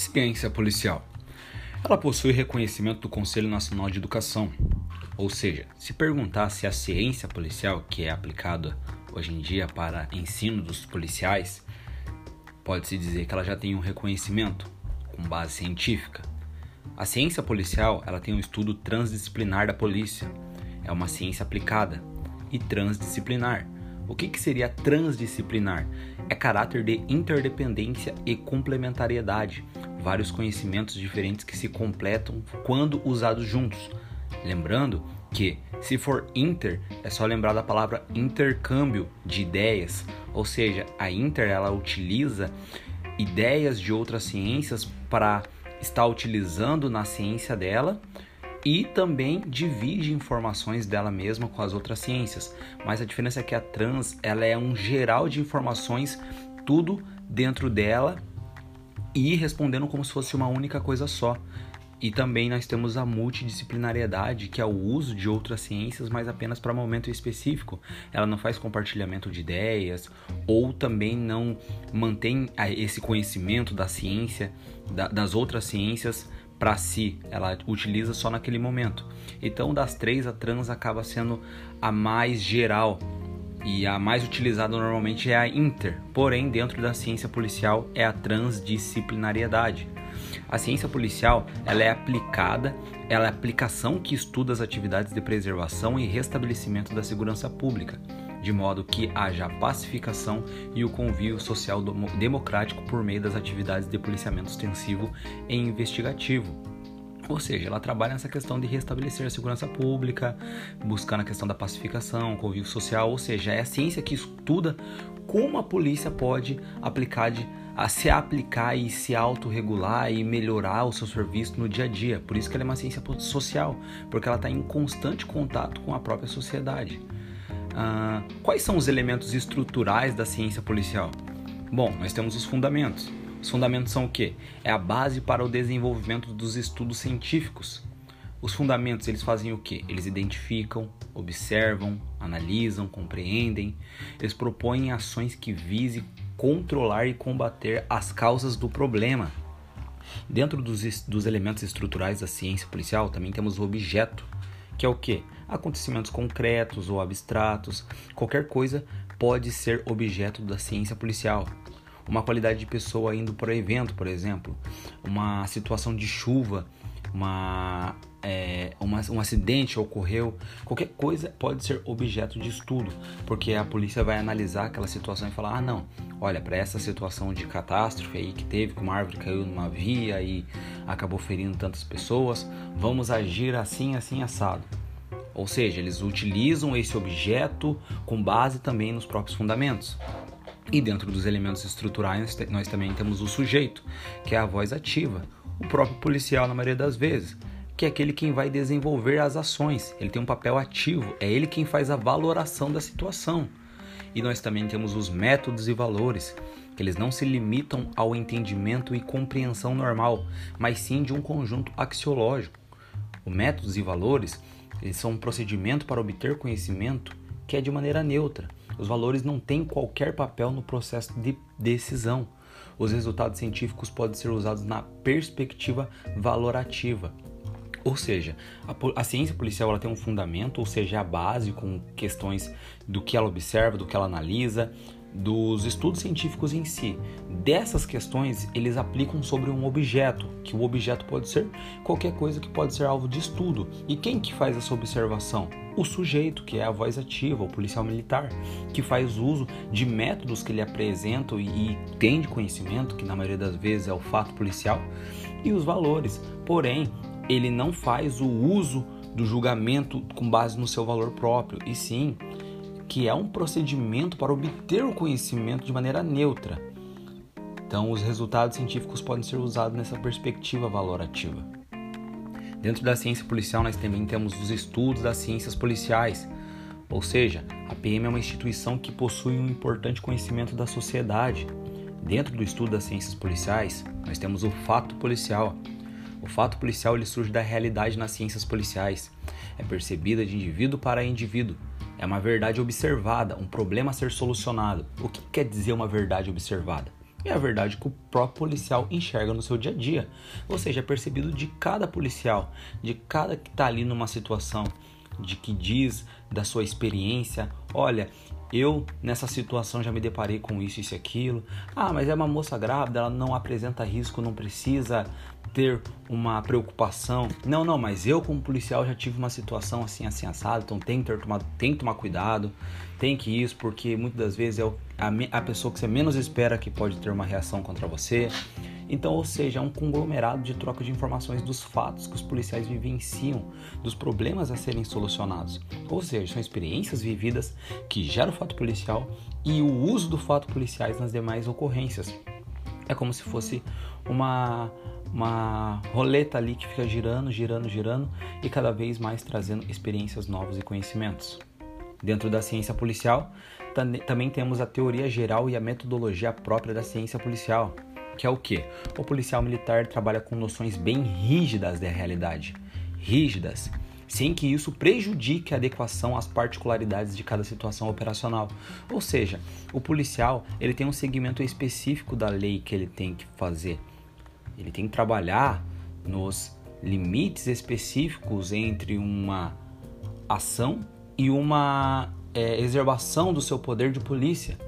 ciência policial. Ela possui reconhecimento do Conselho Nacional de Educação, ou seja, se perguntar se a ciência policial, que é aplicada hoje em dia para ensino dos policiais, pode-se dizer que ela já tem um reconhecimento com base científica. A ciência policial, ela tem um estudo transdisciplinar da polícia, é uma ciência aplicada e transdisciplinar. O que seria transdisciplinar? É caráter de interdependência e complementariedade, vários conhecimentos diferentes que se completam quando usados juntos. Lembrando que, se for inter, é só lembrar da palavra intercâmbio de ideias, ou seja, a inter ela utiliza ideias de outras ciências para estar utilizando na ciência dela, e também divide informações dela mesma com as outras ciências. Mas a diferença é que a trans, ela é um geral de informações, tudo dentro dela e respondendo como se fosse uma única coisa só. E também nós temos a multidisciplinariedade, que é o uso de outras ciências, mas apenas para momento específico. Ela não faz compartilhamento de ideias ou também não mantém esse conhecimento da ciência, das outras ciências, para si, ela utiliza só naquele momento. Então, das três, a trans acaba sendo a mais geral e a mais utilizada normalmente é a inter. Porém, dentro da ciência policial é a transdisciplinariedade. A ciência policial, ela é aplicada, ela é a aplicação que estuda as atividades de preservação e restabelecimento da segurança pública, de modo que haja a pacificação e o convívio social democrático por meio das atividades de policiamento extensivo e investigativo. Ou seja, ela trabalha nessa questão de restabelecer a segurança pública, buscando a questão da pacificação, convívio social, ou seja, é a ciência que estuda como a polícia pode se aplicar e se autorregular e melhorar o seu serviço no dia a dia. Por isso que ela é uma ciência social, porque ela está em constante contato com a própria sociedade. Quais são os elementos estruturais da ciência policial? Bom, nós temos os fundamentos. Os fundamentos são o quê? É a base para o desenvolvimento dos estudos científicos. Os fundamentos, eles fazem o quê? Eles identificam, observam, analisam, compreendem. Eles propõem ações que visem controlar e combater as causas do problema. Dentro dos elementos estruturais da ciência policial, também temos o objeto, que é o quê? Acontecimentos concretos ou abstratos, qualquer coisa pode ser objeto da ciência policial. Uma qualidade de pessoa indo para o evento, por exemplo, uma situação de chuva, um acidente ocorreu, qualquer coisa pode ser objeto de estudo, porque a polícia vai analisar aquela situação e falar, não, olha, para essa situação de catástrofe aí que teve, que uma árvore caiu numa via e acabou ferindo tantas pessoas, vamos agir assim, assim, assado. Ou seja, eles utilizam esse objeto com base também nos próprios fundamentos. E dentro dos elementos estruturais, nós também temos o sujeito, que é a voz ativa, o próprio policial na maioria das vezes, que é aquele quem vai desenvolver as ações, ele tem um papel ativo, é ele quem faz a valoração da situação. E nós também temos os métodos e valores, que eles não se limitam ao entendimento e compreensão normal, mas sim de um conjunto axiológico. Os métodos e valores, eles são um procedimento para obter conhecimento que é de maneira neutra. Os valores não têm qualquer papel no processo de decisão. Os resultados científicos podem ser usados na perspectiva valorativa. Ou seja, a ciência policial ela tem um fundamento, ou seja, a base com questões do que ela observa, do que ela analisa, dos estudos científicos em si. Dessas questões, eles aplicam sobre um objeto, que o objeto pode ser qualquer coisa que pode ser alvo de estudo. E quem que faz essa observação? O sujeito, que é a voz ativa, o policial militar, que faz uso de métodos que ele apresenta e tem de conhecimento, que na maioria das vezes é o fato policial, e os valores. Porém, ele não faz o uso do julgamento com base no seu valor próprio, e sim que é um procedimento para obter o conhecimento de maneira neutra. Então, os resultados científicos podem ser usados nessa perspectiva valorativa. Dentro da ciência policial, nós também temos os estudos das ciências policiais, ou seja, a PM é uma instituição que possui um importante conhecimento da sociedade. Dentro do estudo das ciências policiais, nós temos o fato policial. O fato policial ele surge da realidade nas ciências policiais. É percebida de indivíduo para indivíduo. É uma verdade observada, um problema a ser solucionado. O que quer dizer uma verdade observada? é a verdade que o próprio policial enxerga no seu dia a dia. Ou seja, é percebido de cada policial, de cada que está ali numa situação, de que diz da sua experiência, olha, eu nessa situação já me deparei com isso, isso e aquilo. Ah, mas é uma moça grávida, ela não apresenta risco, não precisa ter uma preocupação. Não, mas eu como policial já tive uma situação assim, assado, então tem que tomar cuidado, tem que isso, porque muitas das vezes é a pessoa que você menos espera que pode ter uma reação contra você. Então, ou seja, é um conglomerado de troca de informações dos fatos que os policiais vivenciam, dos problemas a serem solucionados. Ou seja, são experiências vividas que geram o fato policial e o uso do fato policiais nas demais ocorrências. É como se fosse uma roleta ali que fica girando e cada vez mais trazendo experiências novas e conhecimentos. Dentro da ciência policial, também temos a teoria geral e a metodologia própria da ciência policial, que é o quê? O policial militar trabalha com noções bem rígidas da realidade, sem que isso prejudique a adequação às particularidades de cada situação operacional. Ou seja, o policial ele tem um segmento específico da lei que ele tem que fazer. Ele tem que trabalhar nos limites específicos entre uma ação e uma exerbação do seu poder de polícia,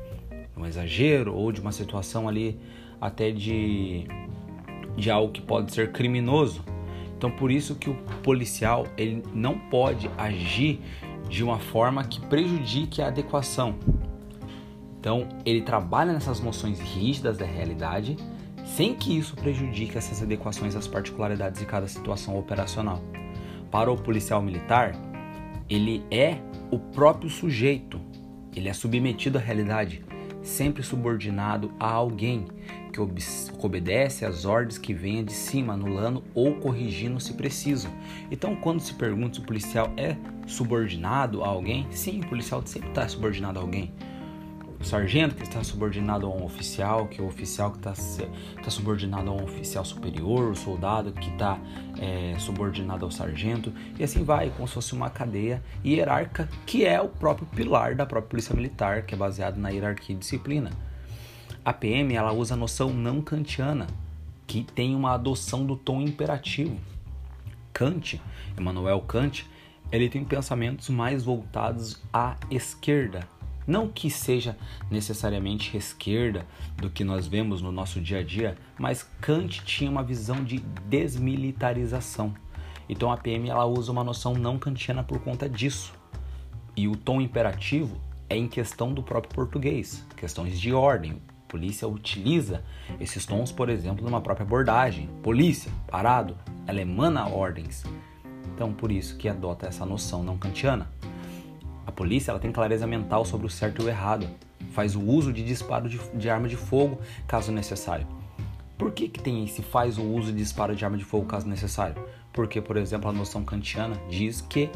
um exagero ou de uma situação ali até de algo que pode ser criminoso. Então, por isso que o policial ele não pode agir de uma forma que prejudique a adequação. Então, ele trabalha nessas noções rígidas da realidade, sem que isso prejudique essas adequações às particularidades de cada situação operacional. Para o policial militar, ele é o próprio sujeito, ele é submetido à realidade, sempre subordinado a alguém que obedece às ordens que venha de cima, anulando ou corrigindo se preciso. Então, quando se pergunta se o policial é subordinado a alguém, sim, o policial sempre está subordinado a alguém. O sargento que está subordinado a um oficial, que é o oficial que está subordinado a um oficial superior, o soldado que está subordinado ao sargento, e assim vai, como se fosse uma cadeia hierárquica, que é o próprio pilar da própria polícia militar, que é baseado na hierarquia e disciplina. A PM ela usa a noção não kantiana, que tem uma adoção do tom imperativo. Kant, Emmanuel Kant, ele tem pensamentos mais voltados à esquerda. Não que seja necessariamente esquerda do que nós vemos no nosso dia a dia, mas Kant tinha uma visão de desmilitarização. Então a PM ela usa uma noção não kantiana por conta disso. E o tom imperativo é em questão do próprio português, questões de ordem. A polícia utiliza esses tons, por exemplo, numa própria abordagem. Polícia, parado, ela emana ordens. Então por isso que adota essa noção não kantiana. A polícia ela tem clareza mental sobre o certo e o errado, faz o uso de disparo de arma de fogo caso necessário. Por que tem esse faz o uso de disparo de arma de fogo caso necessário? Porque, por exemplo, a noção kantiana diz que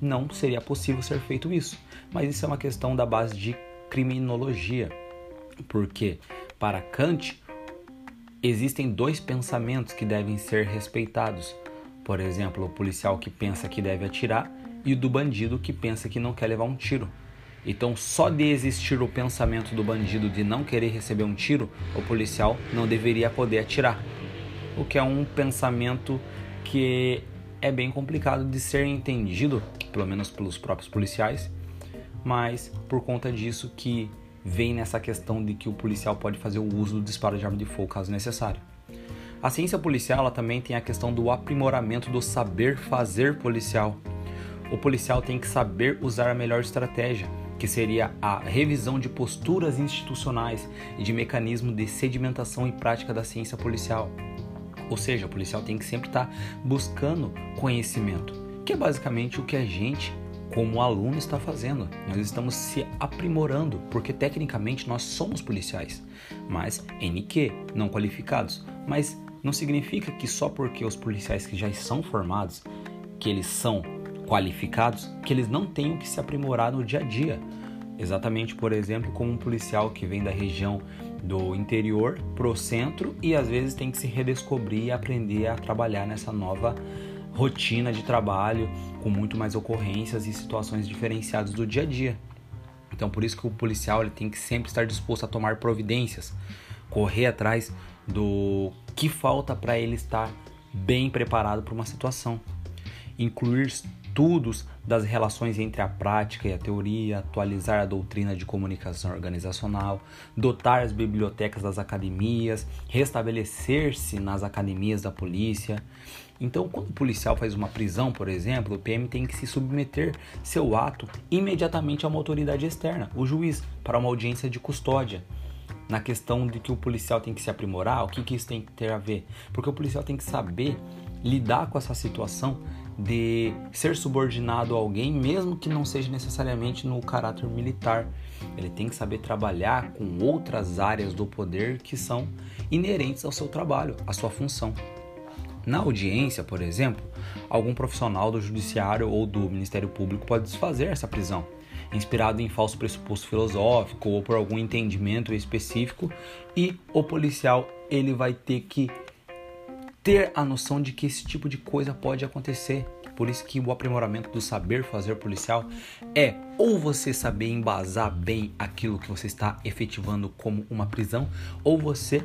não seria possível ser feito isso, mas isso é uma questão da base de criminologia, porque para Kant existem dois pensamentos que devem ser respeitados. Por exemplo, o policial que pensa que deve atirar e do bandido que pensa que não quer levar um tiro. Então, só de existir o pensamento do bandido de não querer receber um tiro, o policial não deveria poder atirar. O que é um pensamento que é bem complicado de ser entendido, pelo menos pelos próprios policiais, mas por conta disso que vem nessa questão de que o policial pode fazer o uso do disparo de arma de fogo caso necessário. A ciência policial ela também tem a questão do aprimoramento do saber fazer policial. O policial tem que saber usar a melhor estratégia, que seria a revisão de posturas institucionais e de mecanismo de sedimentação e prática da ciência policial. Ou seja, o policial tem que sempre estar buscando conhecimento, que é basicamente o que a gente, como aluno, está fazendo. Nós estamos se aprimorando, porque tecnicamente nós somos policiais, mas NQ, não qualificados. Mas não significa que só porque os policiais que já são formados, que eles são qualificados, que eles não tenham que se aprimorar no dia a dia. Exatamente, por exemplo, como um policial que vem da região do interior para o centro e às vezes tem que se redescobrir e aprender a trabalhar nessa nova rotina de trabalho com muito mais ocorrências e situações diferenciadas do dia a dia. Então, por isso que o policial ele tem que sempre estar disposto a tomar providências. correr atrás do que falta para ele estar bem preparado para uma situação. Incluir estudos das relações entre a prática e a teoria, atualizar a doutrina de comunicação organizacional, dotar as bibliotecas das academias, restabelecer-se nas academias da polícia. Então, quando o policial faz uma prisão, por exemplo, o PM tem que se submeter seu ato imediatamente a uma autoridade externa, o juiz, para uma audiência de custódia. Na questão de que o policial tem que se aprimorar, o que isso tem que ter a ver? Porque o policial tem que saber lidar com essa situação de ser subordinado a alguém, mesmo que não seja necessariamente no caráter militar. Ele tem que saber trabalhar com outras áreas do poder que são inerentes ao seu trabalho, à sua função. Na audiência, por exemplo, algum profissional do judiciário ou do Ministério Público pode desfazer essa prisão, inspirado em falso pressuposto filosófico ou por algum entendimento específico, e o policial ele vai ter que ter a noção de que esse tipo de coisa pode acontecer. Por isso que o aprimoramento do saber fazer policial é ou você saber embasar bem aquilo que você está efetivando como uma prisão, ou você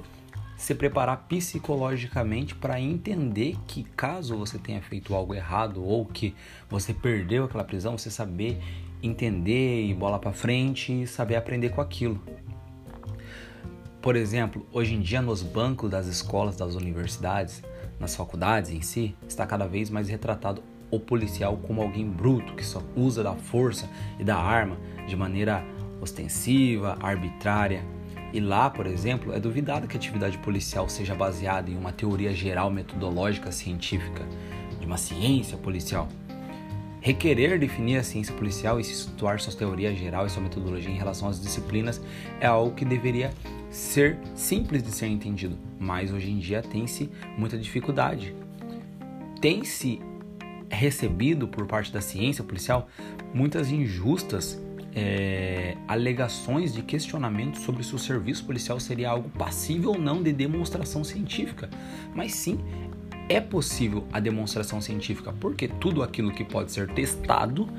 se preparar psicologicamente para entender que, caso você tenha feito algo errado ou que você perdeu aquela prisão, você saber entender e bola para frente e saber aprender com aquilo. Por exemplo, hoje em dia nos bancos das escolas, das universidades, nas faculdades em si, está cada vez mais retratado o policial como alguém bruto, que só usa da força e da arma de maneira ostensiva, arbitrária. E lá, por exemplo, é duvidado que a atividade policial seja baseada em uma teoria geral metodológica científica, de uma ciência policial. Requerer definir a ciência policial e se situar sua teoria geral e sua metodologia em relação às disciplinas é algo que deveria ser simples de ser entendido, mas hoje em dia tem-se muita dificuldade. Tem-se recebido por parte da ciência policial muitas injustas alegações de questionamento sobre se o serviço policial seria algo passível ou não de demonstração científica, mas sim, é possível a demonstração científica, porque tudo aquilo que pode ser testado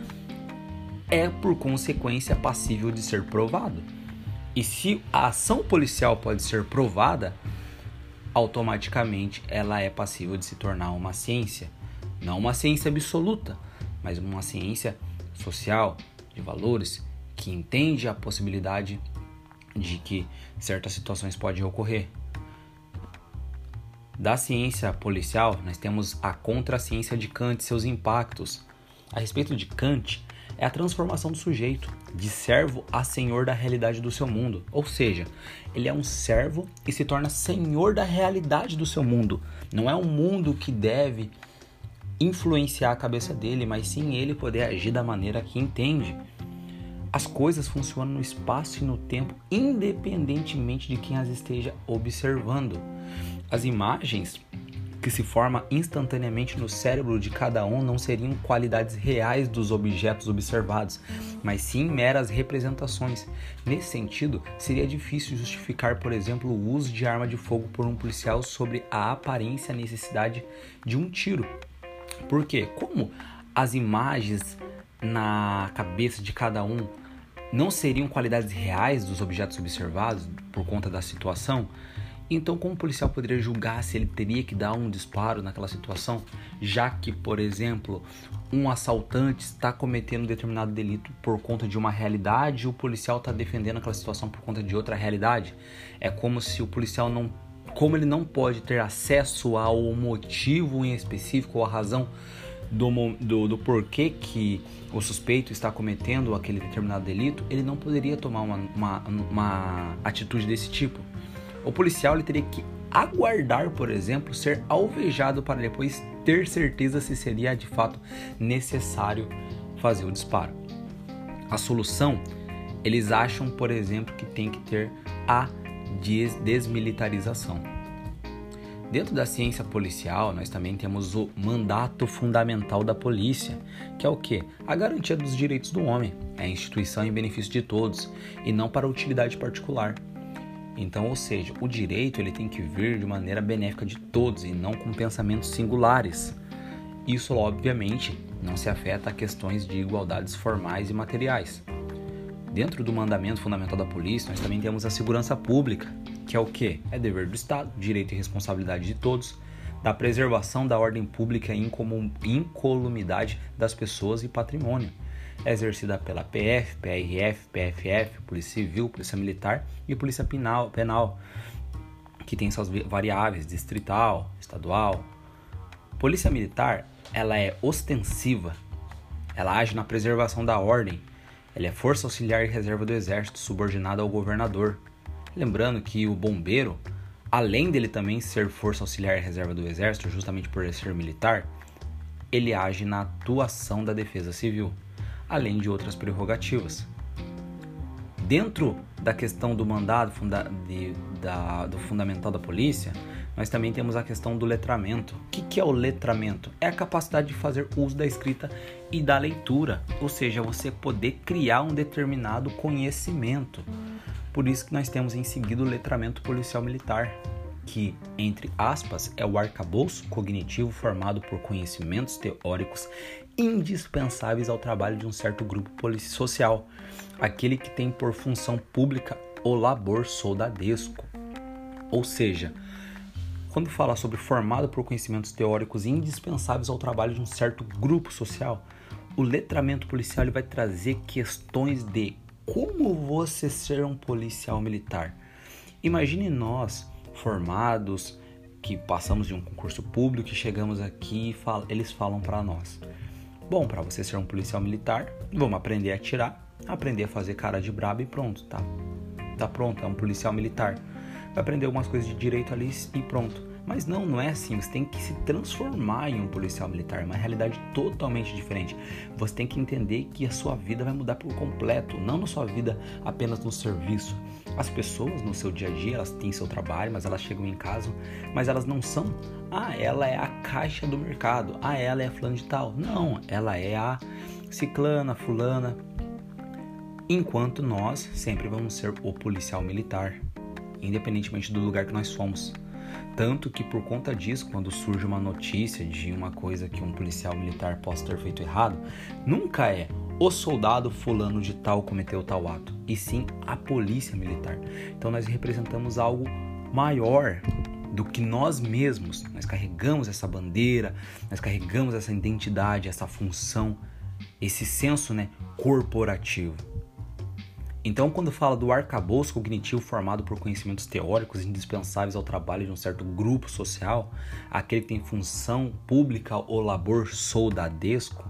é, por consequência, passível de ser provado. E se a ação policial pode ser provada, automaticamente ela é passível de se tornar uma ciência. Não uma ciência absoluta, mas uma ciência social, de valores, que entende a possibilidade de que certas situações podem ocorrer. Da ciência policial, nós temos a contra-ciência de Kant e seus impactos. A respeito de Kant, é a transformação do sujeito de servo a senhor da realidade do seu mundo. Ou seja, ele é um servo e se torna senhor da realidade do seu mundo. Não é um mundo que deve influenciar a cabeça dele, mas sim ele poder agir da maneira que entende. As coisas funcionam no espaço e no tempo, independentemente de quem as esteja observando. As imagens que se formam instantaneamente no cérebro de cada um não seriam qualidades reais dos objetos observados, mas sim meras representações. Nesse sentido, seria difícil justificar, por exemplo, o uso de arma de fogo por um policial sobre a aparência e a necessidade de um tiro. Por quê? Como as imagens na cabeça de cada um não seriam qualidades reais dos objetos observados por conta da situação, então, como o policial poderia julgar se ele teria que dar um disparo naquela situação, já que, por exemplo, um assaltante está cometendo determinado delito por conta de uma realidade e o policial está defendendo aquela situação por conta de outra realidade? É como se o policial não... Como ele não pode ter acesso ao motivo em específico ou à razão do porquê que o suspeito está cometendo aquele determinado delito, ele não poderia tomar uma atitude desse tipo. O policial ele teria que aguardar, por exemplo, ser alvejado para depois ter certeza se seria de fato necessário fazer o disparo. A solução, eles acham, por exemplo, que tem que ter a desmilitarização. Dentro da ciência policial, nós também temos o mandato fundamental da polícia, que é o quê? A garantia dos direitos do homem, a instituição em benefício de todos e não para utilidade particular. Então, ou seja, o direito ele tem que vir de maneira benéfica de todos e não com pensamentos singulares. Isso, obviamente, não se afeta a questões de igualdades formais e materiais. Dentro do mandamento fundamental da polícia, nós também temos a segurança pública, que é o quê? É dever do Estado, direito e responsabilidade de todos, da preservação da ordem pública e incolumidade das pessoas e patrimônio. É exercida pela PF, PRF, PFF, Polícia Civil, Polícia Militar e Polícia Penal, que tem suas variáveis, distrital, estadual. Polícia Militar, ela é ostensiva, ela age na preservação da ordem, ela é força auxiliar e reserva do Exército, subordinada ao governador. Lembrando que o bombeiro, além dele também ser força auxiliar e reserva do Exército, justamente por ele ser militar, ele age na atuação da defesa civil, além de outras prerrogativas. Dentro da questão do mandado do fundamental da polícia, nós também temos a questão do letramento. O que é o letramento? É a capacidade de fazer uso da escrita e da leitura, ou seja, você poder criar um determinado conhecimento. Por isso que nós temos em seguida o letramento policial militar, que, entre aspas, é o arcabouço cognitivo formado por conhecimentos teóricos indispensáveis ao trabalho de um certo grupo social, aquele que tem por função pública o labor soldadesco. Ou seja, quando fala sobre formado por conhecimentos teóricos indispensáveis ao trabalho de um certo grupo social, o letramento policial ele vai trazer questões de como você ser um policial militar. Imagine nós, formados, que passamos de um concurso público e chegamos aqui e eles falam para nós: bom, para você ser um policial militar, vamos aprender a atirar, aprender a fazer cara de brabo e pronto, tá pronto, é um policial militar. Vai aprender algumas coisas de direito ali e pronto. Mas não é assim, você tem que se transformar em um policial militar, uma realidade totalmente diferente. Você tem que entender que a sua vida vai mudar por completo, não na sua vida apenas no serviço. As pessoas no seu dia a dia, elas têm seu trabalho, mas elas chegam em casa, mas elas não são, ela é a caixa do mercado, ela é a fulana de tal. Não, ela é a ciclana, fulana. Enquanto nós sempre vamos ser o policial militar, independentemente do lugar que nós somos. Tanto que por conta disso, quando surge uma notícia de uma coisa que um policial militar possa ter feito errado, nunca é o soldado fulano de tal cometeu tal ato, e sim a polícia militar. Então nós representamos algo maior do que nós mesmos. Nós carregamos essa bandeira, nós carregamos essa identidade, essa função, esse senso, corporativo. Então, quando fala do arcabouço cognitivo formado por conhecimentos teóricos indispensáveis ao trabalho de um certo grupo social, aquele que tem função pública ou labor soldadesco,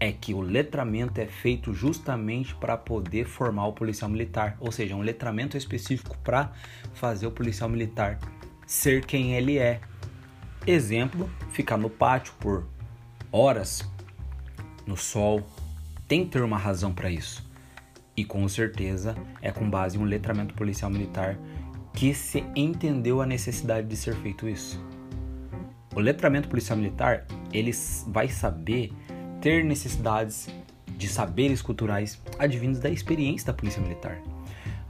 é que o letramento é feito justamente para poder formar o policial militar, ou seja, um letramento específico para fazer o policial militar ser quem ele é. Exemplo, ficar no pátio por horas, no sol, tem que ter uma razão para isso. E com certeza é com base em um letramento policial militar que se entendeu a necessidade de ser feito isso. O letramento policial militar, ele vai saber ter necessidades de saberes culturais advindos da experiência da polícia militar.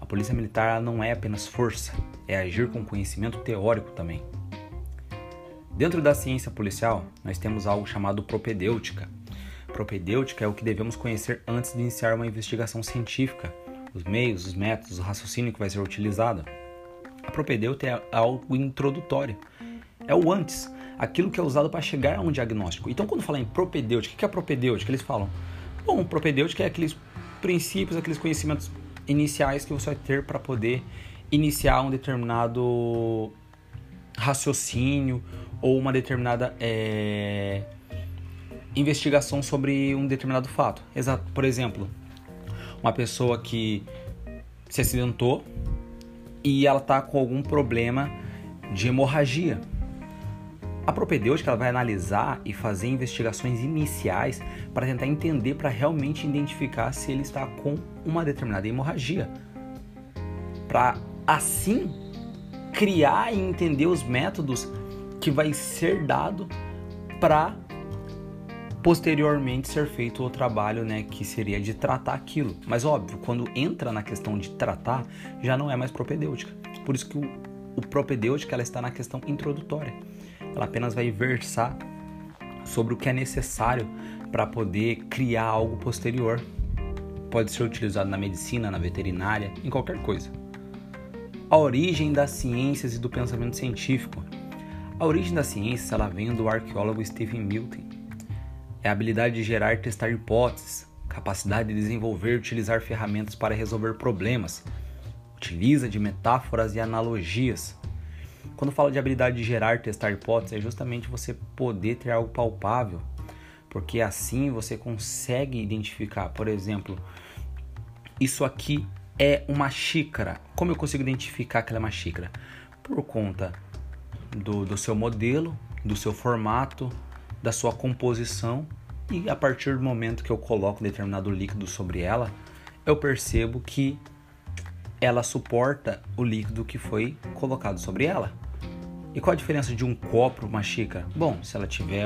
A polícia militar não é apenas força, é agir com conhecimento teórico também. Dentro da ciência policial, nós temos algo chamado propedêutica. Propedêutica é o que devemos conhecer antes de iniciar uma investigação científica, os meios, os métodos, o raciocínio que vai ser utilizado. A propedêutica é algo introdutório, é o antes, aquilo que é usado para chegar a um diagnóstico. Então, quando falam em propedêutica, o que é propedêutica? Eles falam, propedêutica é aqueles princípios, aqueles conhecimentos iniciais que você vai ter para poder iniciar um determinado raciocínio ou uma determinada investigação sobre um determinado fato. Exato. Por exemplo, uma pessoa que se acidentou e ela está com algum problema de hemorragia. A propedêutica ela vai analisar e fazer investigações iniciais para tentar entender, para realmente identificar se ele está com uma determinada hemorragia, para assim criar e entender os métodos que vai ser dado para posteriormente ser feito o trabalho, que seria de tratar aquilo. Mas óbvio, quando entra na questão de tratar, já não é mais propedêutica. Por isso que o propedêutica ela está na questão introdutória. Ela apenas vai versar sobre o que é necessário para poder criar algo posterior. Pode ser utilizado na medicina, na veterinária, em qualquer coisa. A origem das ciências e do pensamento científico. A origem das ciências, ela vem do arqueólogo Stephen Milton. É a habilidade de gerar e testar hipóteses, capacidade de desenvolver e utilizar ferramentas para resolver problemas. Utiliza de metáforas e analogias. Quando falo de habilidade de gerar e testar hipóteses, é justamente você poder ter algo palpável, porque assim você consegue identificar, por exemplo, isso aqui é uma xícara. Como eu consigo identificar que ela é uma xícara? Por conta do seu modelo, do seu formato, da sua composição, e a partir do momento que eu coloco determinado líquido sobre ela, eu percebo que ela suporta o líquido que foi colocado sobre ela. E qual a diferença de um copo para uma xícara? Bom, se ela tiver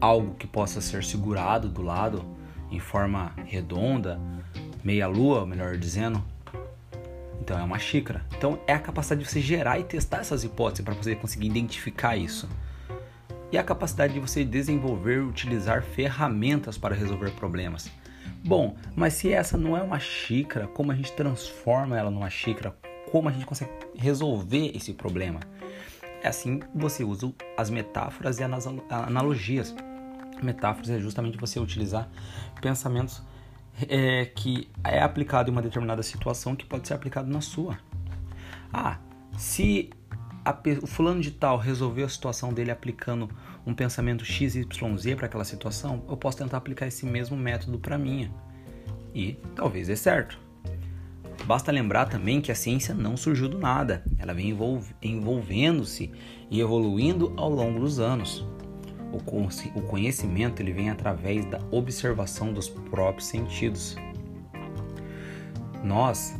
algo que possa ser segurado do lado em forma redonda, meia lua, melhor dizendo, então é uma xícara. Então é a capacidade de você gerar e testar essas hipóteses para você conseguir identificar isso. E a capacidade de você desenvolver e utilizar ferramentas para resolver problemas. Bom, mas se essa não é uma xícara, como a gente transforma ela numa xícara? Como a gente consegue resolver esse problema? É assim que você usa as metáforas e as analogias. Metáforas é justamente você utilizar pensamentos que é aplicado em uma determinada situação que pode ser aplicado na sua. Se o fulano de tal resolveu a situação dele aplicando um pensamento XYZ para aquela situação, eu posso tentar aplicar esse mesmo método para a minha. E talvez dê certo. Basta lembrar também que a ciência não surgiu do nada. Ela vem envolvendo-se e evoluindo ao longo dos anos. O conhecimento, ele vem através da observação dos próprios sentidos. Nós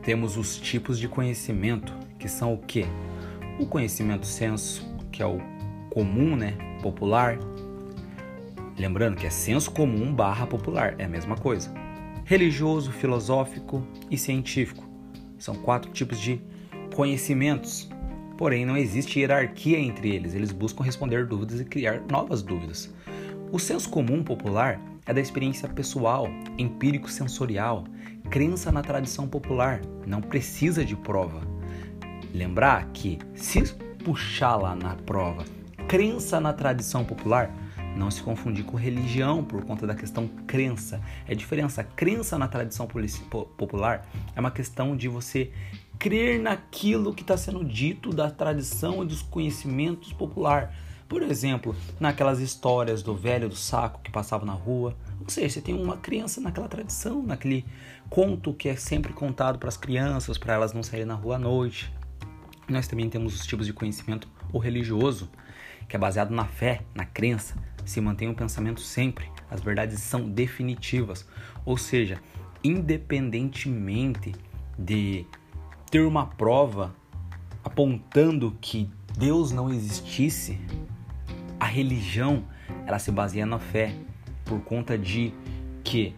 temos os tipos de conhecimento, que são o quê? O conhecimento senso, que é o comum, popular. Lembrando que é senso comum /popular, é a mesma coisa. Religioso, filosófico e científico. São 4 tipos de conhecimentos. Porém, não existe hierarquia entre eles. Eles buscam responder dúvidas e criar novas dúvidas. O senso comum popular é da experiência pessoal, empírico-sensorial, crença na tradição popular, não precisa de prova. Lembrar que, se puxar lá na prova, crença na tradição popular, não se confundir com religião por conta da questão crença. É diferença. A crença na tradição popular é uma questão de você crer naquilo que está sendo dito da tradição e dos conhecimentos popular. Por exemplo, naquelas histórias do velho do saco que passava na rua. Ou seja, você tem uma crença naquela tradição, naquele conto que é sempre contado para as crianças, para elas não saírem na rua à noite. Nós também temos os tipos de conhecimento, o religioso, que é baseado na fé, na crença. Se mantém o pensamento sempre. As verdades são definitivas. Ou seja, independentemente de ter uma prova apontando que Deus não existisse, a religião, ela se baseia na fé, por conta de que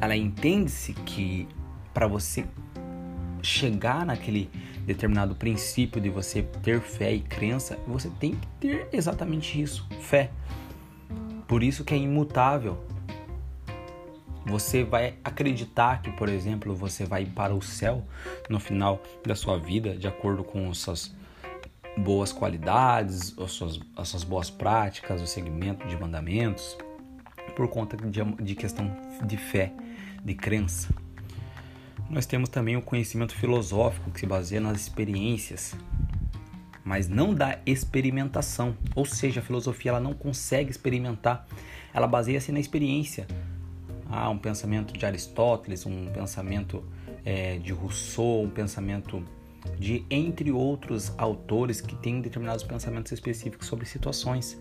ela entende-se que para você chegar naquele determinado princípio de você ter fé e crença, você tem que ter exatamente isso, fé. Por isso que é imutável. Você vai acreditar que, por exemplo, você vai para o céu no final da sua vida, de acordo com as suas boas qualidades, as suas boas práticas, o segmento de mandamentos, por conta de questão de fé, de crença. Nós temos também o conhecimento filosófico, que se baseia nas experiências, mas não da experimentação. Ou seja, a filosofia, ela não consegue experimentar, ela baseia-se na experiência. Um pensamento de Aristóteles, um pensamento de Rousseau, um pensamento de, entre outros autores que têm determinados pensamentos específicos sobre situações.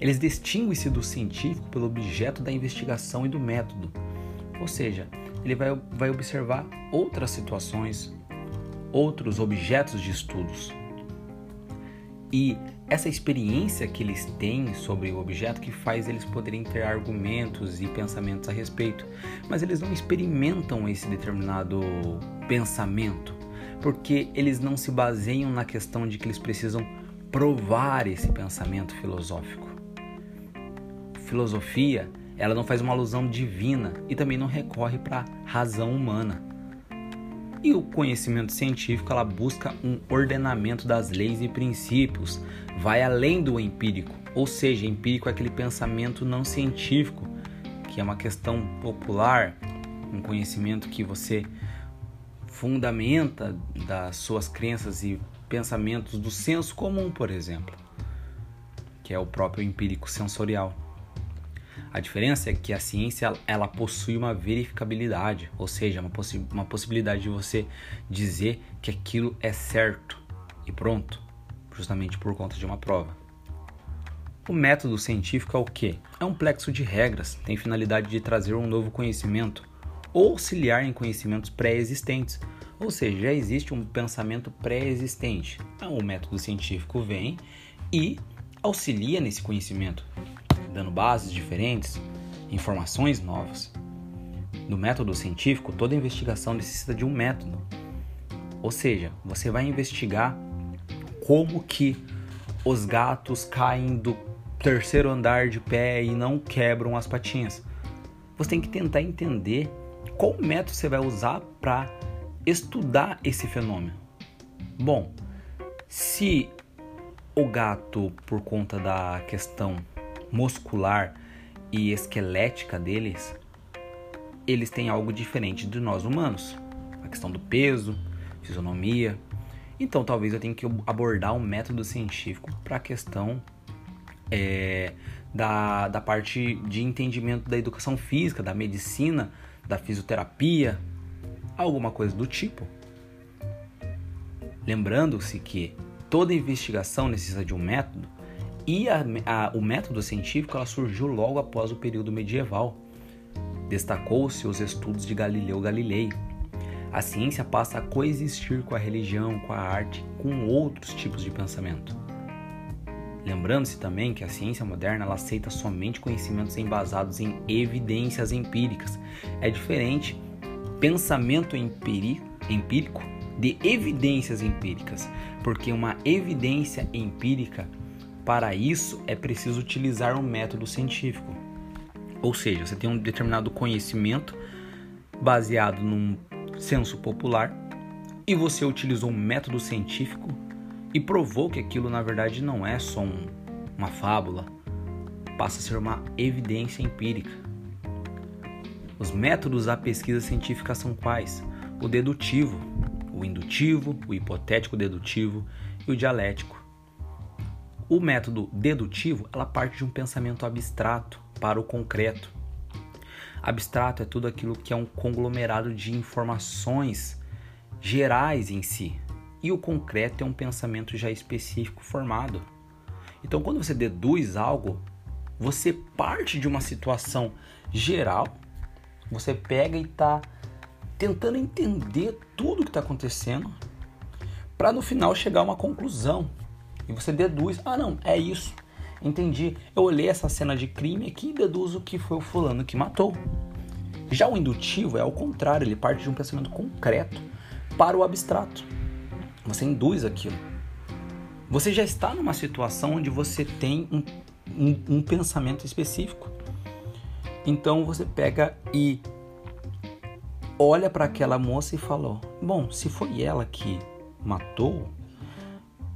Eles distinguem-se do científico pelo objeto da investigação e do método. Ou seja, ele vai observar outras situações, outros objetos de estudos. E essa experiência que eles têm sobre o objeto que faz eles poderem ter argumentos e pensamentos a respeito. Mas eles não experimentam esse determinado pensamento, porque eles não se baseiam na questão de que eles precisam provar esse pensamento filosófico. Filosofia, ela não faz uma alusão divina e também não recorre para a razão humana. E o conhecimento científico, ela busca um ordenamento das leis e princípios, vai além do empírico, ou seja, empírico é aquele pensamento não científico, que é uma questão popular, um conhecimento que você fundamenta das suas crenças e pensamentos do senso comum, por exemplo, que é o próprio empírico sensorial. A diferença é que a ciência ela possui uma verificabilidade, ou seja, uma possibilidade de você dizer que aquilo é certo e pronto, justamente por conta de uma prova. O método científico é o quê? É um plexo de regras, tem finalidade de trazer um novo conhecimento ou auxiliar em conhecimentos pré-existentes, ou seja, já existe um pensamento pré-existente. Então, o método científico vem e auxilia nesse conhecimento, dando bases diferentes, informações novas. No método científico, toda investigação necessita de um método. Ou seja, você vai investigar como que os gatos caem do terceiro andar de pé e não quebram as patinhas. Você tem que tentar entender qual método você vai usar para estudar esse fenômeno. Bom, se o gato, por conta da questão muscular e esquelética deles, eles têm algo diferente de nós humanos, a questão do peso, fisionomia. Então talvez eu tenha que abordar um método científico para a questão da parte de entendimento da educação física, da medicina, da fisioterapia, alguma coisa do tipo. Lembrando-se que toda investigação necessita de um método. E o método científico ela surgiu logo após o período medieval. Destacou-se os estudos de Galileu Galilei. A ciência passa a coexistir com a religião, com a arte, com outros tipos de pensamento. Lembrando-se também que a ciência moderna ela aceita somente conhecimentos embasados em evidências empíricas. É diferente pensamento empírico de evidências empíricas, porque uma evidência empírica, para isso, é preciso utilizar um método científico. Ou seja, você tem um determinado conhecimento baseado num senso popular e você utilizou um método científico e provou que aquilo, na verdade, não é só uma fábula. Passa a ser uma evidência empírica. Os métodos da pesquisa científica são quais? O dedutivo, o indutivo, o hipotético-dedutivo e o dialético. O método dedutivo, ela parte de um pensamento abstrato para o concreto. Abstrato é tudo aquilo que é um conglomerado de informações gerais em si. E o concreto é um pensamento já específico formado. Então, quando você deduz algo, você parte de uma situação geral, você pega e está tentando entender tudo o que está acontecendo para no final chegar a uma conclusão. E você deduz, não, é isso, entendi, eu olhei essa cena de crime aqui e deduzo que foi o fulano que matou. Já o indutivo é ao contrário, ele parte de um pensamento concreto para o abstrato. Você induz aquilo. Você já está numa situação onde você tem um pensamento específico. Então você pega e olha para aquela moça e fala, bom, se foi ela que matou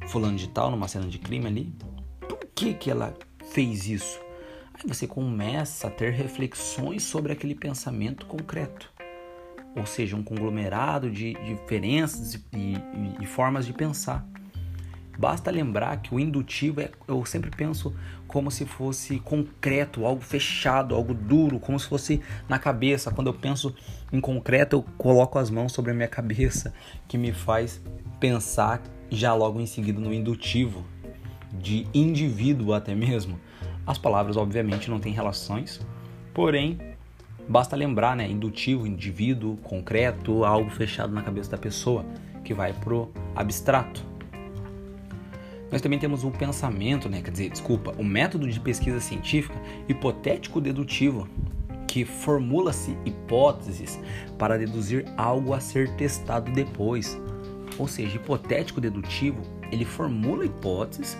fulano de tal, numa cena de crime ali, por que ela fez isso? Aí você começa a ter reflexões sobre aquele pensamento concreto, ou seja, um conglomerado de diferenças e formas de pensar. Basta lembrar que o indutivo, eu sempre penso como se fosse concreto, algo fechado, algo duro, como se fosse na cabeça. Quando eu penso em concreto, eu coloco as mãos sobre a minha cabeça, que me faz pensar já logo em seguida no indutivo, de indivíduo até mesmo. As palavras, obviamente, não têm relações, porém, basta lembrar, indutivo, indivíduo, concreto, algo fechado na cabeça da pessoa, que vai pro abstrato. Nós também temos o pensamento, o método de pesquisa científica hipotético-dedutivo, que formula-se hipóteses para deduzir algo a ser testado depois. Ou seja, hipotético-dedutivo, ele formula hipóteses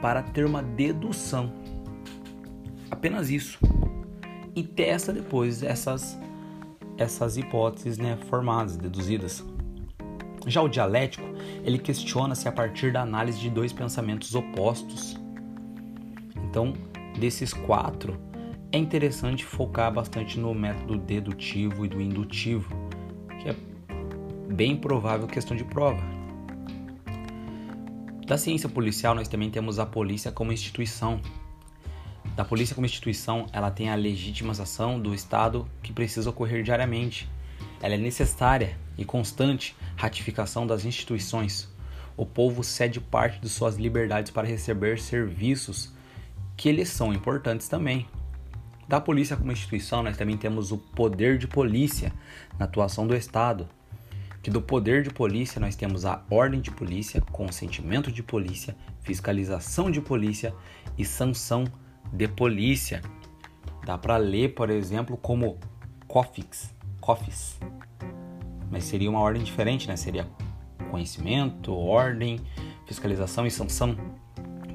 para ter uma dedução. Apenas isso. E testa depois essas hipóteses formadas, deduzidas. Já o dialético, ele questiona-se a partir da análise de dois pensamentos opostos. Então, desses quatro, é interessante focar bastante no método dedutivo e do indutivo, que é bem provável questão de prova. Da ciência policial, nós também temos a polícia como instituição. Da polícia como instituição, ela tem a legitimização do Estado que precisa ocorrer diariamente. Ela é necessária e constante ratificação das instituições. O povo cede parte de suas liberdades para receber serviços que eles são importantes também. Da polícia como instituição, nós também temos o poder de polícia na atuação do Estado. Que do poder de polícia nós temos a ordem de polícia, consentimento de polícia, fiscalização de polícia e sanção de polícia. Dá para ler, por exemplo, como COFIS. Mas seria uma ordem diferente, né? Seria conhecimento, ordem, fiscalização e sanção.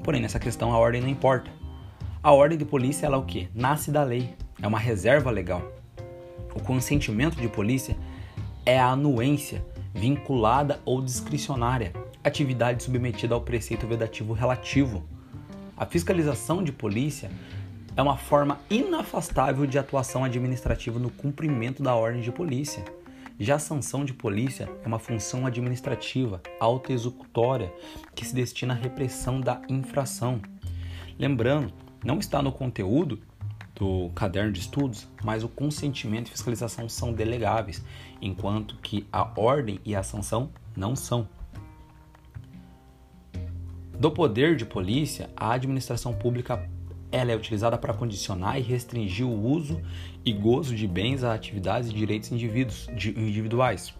Porém, nessa questão a ordem não importa. A ordem de polícia, ela é o quê? Nasce da lei. É uma reserva legal. O consentimento de polícia é a anuência, vinculada ou discricionária, atividade submetida ao preceito vedativo relativo. A fiscalização de polícia é uma forma inafastável de atuação administrativa no cumprimento da ordem de polícia. Já a sanção de polícia é uma função administrativa, autoexecutória, que se destina à repressão da infração. Lembrando, não está no conteúdo do caderno de estudos, mas o consentimento e fiscalização são delegáveis, enquanto que a ordem e a sanção não são. Do poder de polícia, a administração pública ela é utilizada para condicionar e restringir o uso e gozo de bens, atividades e direitos individuais,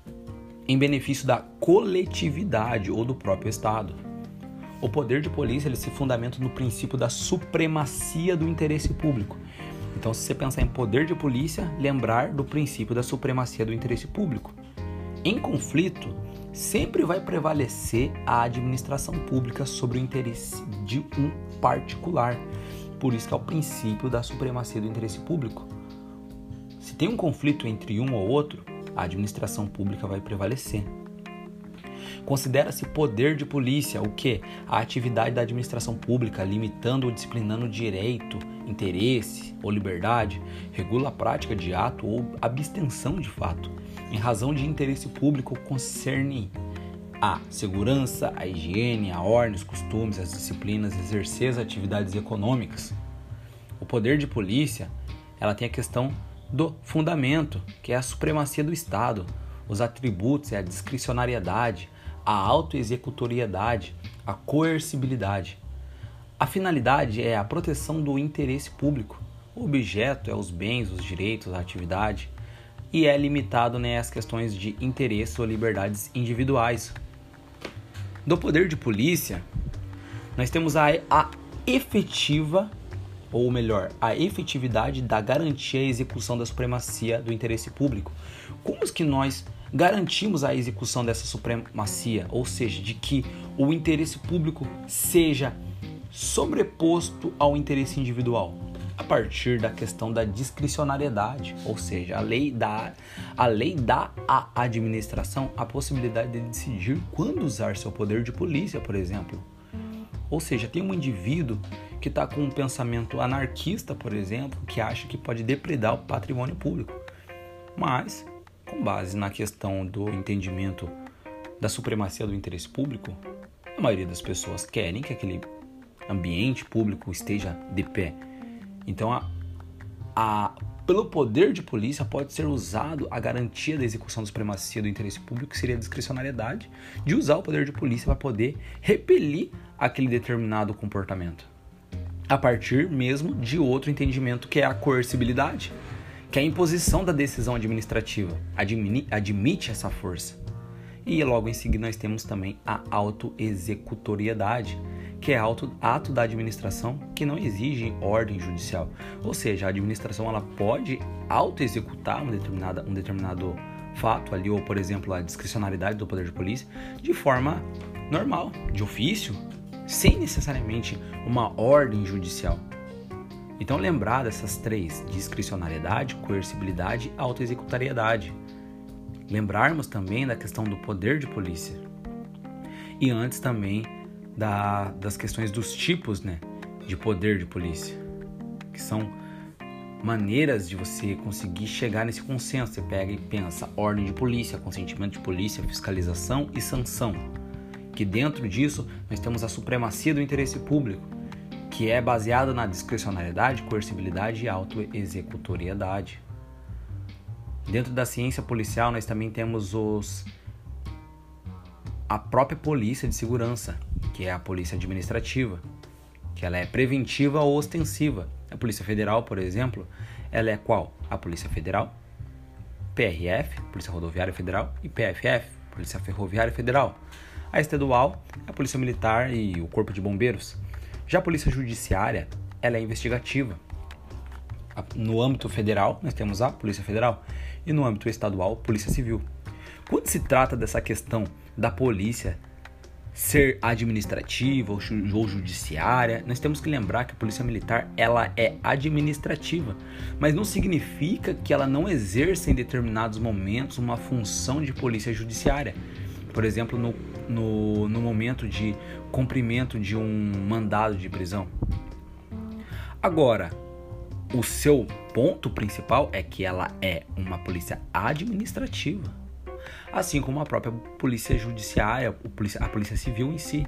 em benefício da coletividade ou do próprio Estado. O poder de polícia ele se fundamenta no princípio da supremacia do interesse público. Então, se você pensar em poder de polícia, lembrar do princípio da supremacia do interesse público. Em conflito, sempre vai prevalecer a administração pública sobre o interesse de um particular. Por isso que é o princípio da supremacia do interesse público. Se tem um conflito entre um ou outro, a administração pública vai prevalecer. Considera-se poder de polícia o quê? A atividade da administração pública, limitando ou disciplinando direito, interesse ou liberdade, regula a prática de ato ou abstenção de fato, em razão de interesse público concerne a segurança, a higiene, a ordem, os costumes, as disciplinas, exercer as atividades econômicas. O poder de polícia, ela tem a questão do fundamento, que é a supremacia do Estado, os atributos, é a discricionariedade, a autoexecutoriedade, a coercibilidade. A finalidade é a proteção do interesse público. O objeto é os bens, os direitos, a atividade e é limitado às questões de interesse ou liberdades individuais. Do poder de polícia, nós temos a efetividade da garantia e execução da supremacia do interesse público. Como é que nós garantimos a execução dessa supremacia, ou seja, de que o interesse público seja sobreposto ao interesse individual? A partir da questão da discricionariedade, ou seja, a lei dá à administração a possibilidade de decidir quando usar seu poder de polícia, por exemplo. Ou seja, tem um indivíduo que está com um pensamento anarquista, por exemplo, que acha que pode depredar o patrimônio público, mas com base na questão do entendimento da supremacia do interesse público, a maioria das pessoas querem que aquele ambiente público esteja de pé. Então, pelo poder de polícia pode ser usado a garantia da execução da supremacia do interesse público, que seria a discricionariedade de usar o poder de polícia para poder repelir aquele determinado comportamento, a partir mesmo de outro entendimento, que é a coercibilidade, que é a imposição da decisão administrativa, admite essa força. E logo em seguida nós temos também a autoexecutoriedade, que é ato da administração que não exige ordem judicial. Ou seja, a administração ela pode autoexecutar um determinado fato ali, ou por exemplo, a discricionariedade do poder de polícia, de forma normal, de ofício, sem necessariamente uma ordem judicial. Então, lembrar dessas três: discricionariedade, coercibilidade e autoexecutoriedade. Lembrarmos também da questão do poder de polícia. E antes também das questões dos tipos, né, de poder de polícia, que são maneiras de você conseguir chegar nesse consenso. Você pega e pensa ordem de polícia, consentimento de polícia, fiscalização e sanção. Que dentro disso nós temos a supremacia do interesse público, que é baseada na discricionalidade, coercibilidade e autoexecutoriedade. Dentro da ciência policial nós também temos a própria polícia de segurança, que é a polícia administrativa, que ela é preventiva ou ostensiva. A Polícia Federal, por exemplo, ela é qual? A Polícia Federal, PRF, Polícia Rodoviária Federal, e PFF, Polícia Ferroviária Federal. A estadual é a Polícia Militar e o Corpo de Bombeiros. Já a Polícia Judiciária, ela é investigativa. No âmbito federal, nós temos a Polícia Federal, e no âmbito estadual, Polícia Civil. Quando se trata dessa questão da polícia ser administrativa ou judiciária, nós temos que lembrar que a polícia militar ela é administrativa, mas não significa que ela não exerça em determinados momentos uma função de polícia judiciária. Por exemplo, no momento de cumprimento de um mandado de prisão. Agora, o seu ponto principal é que ela é uma polícia administrativa, assim como a própria polícia judiciária, a polícia civil em si,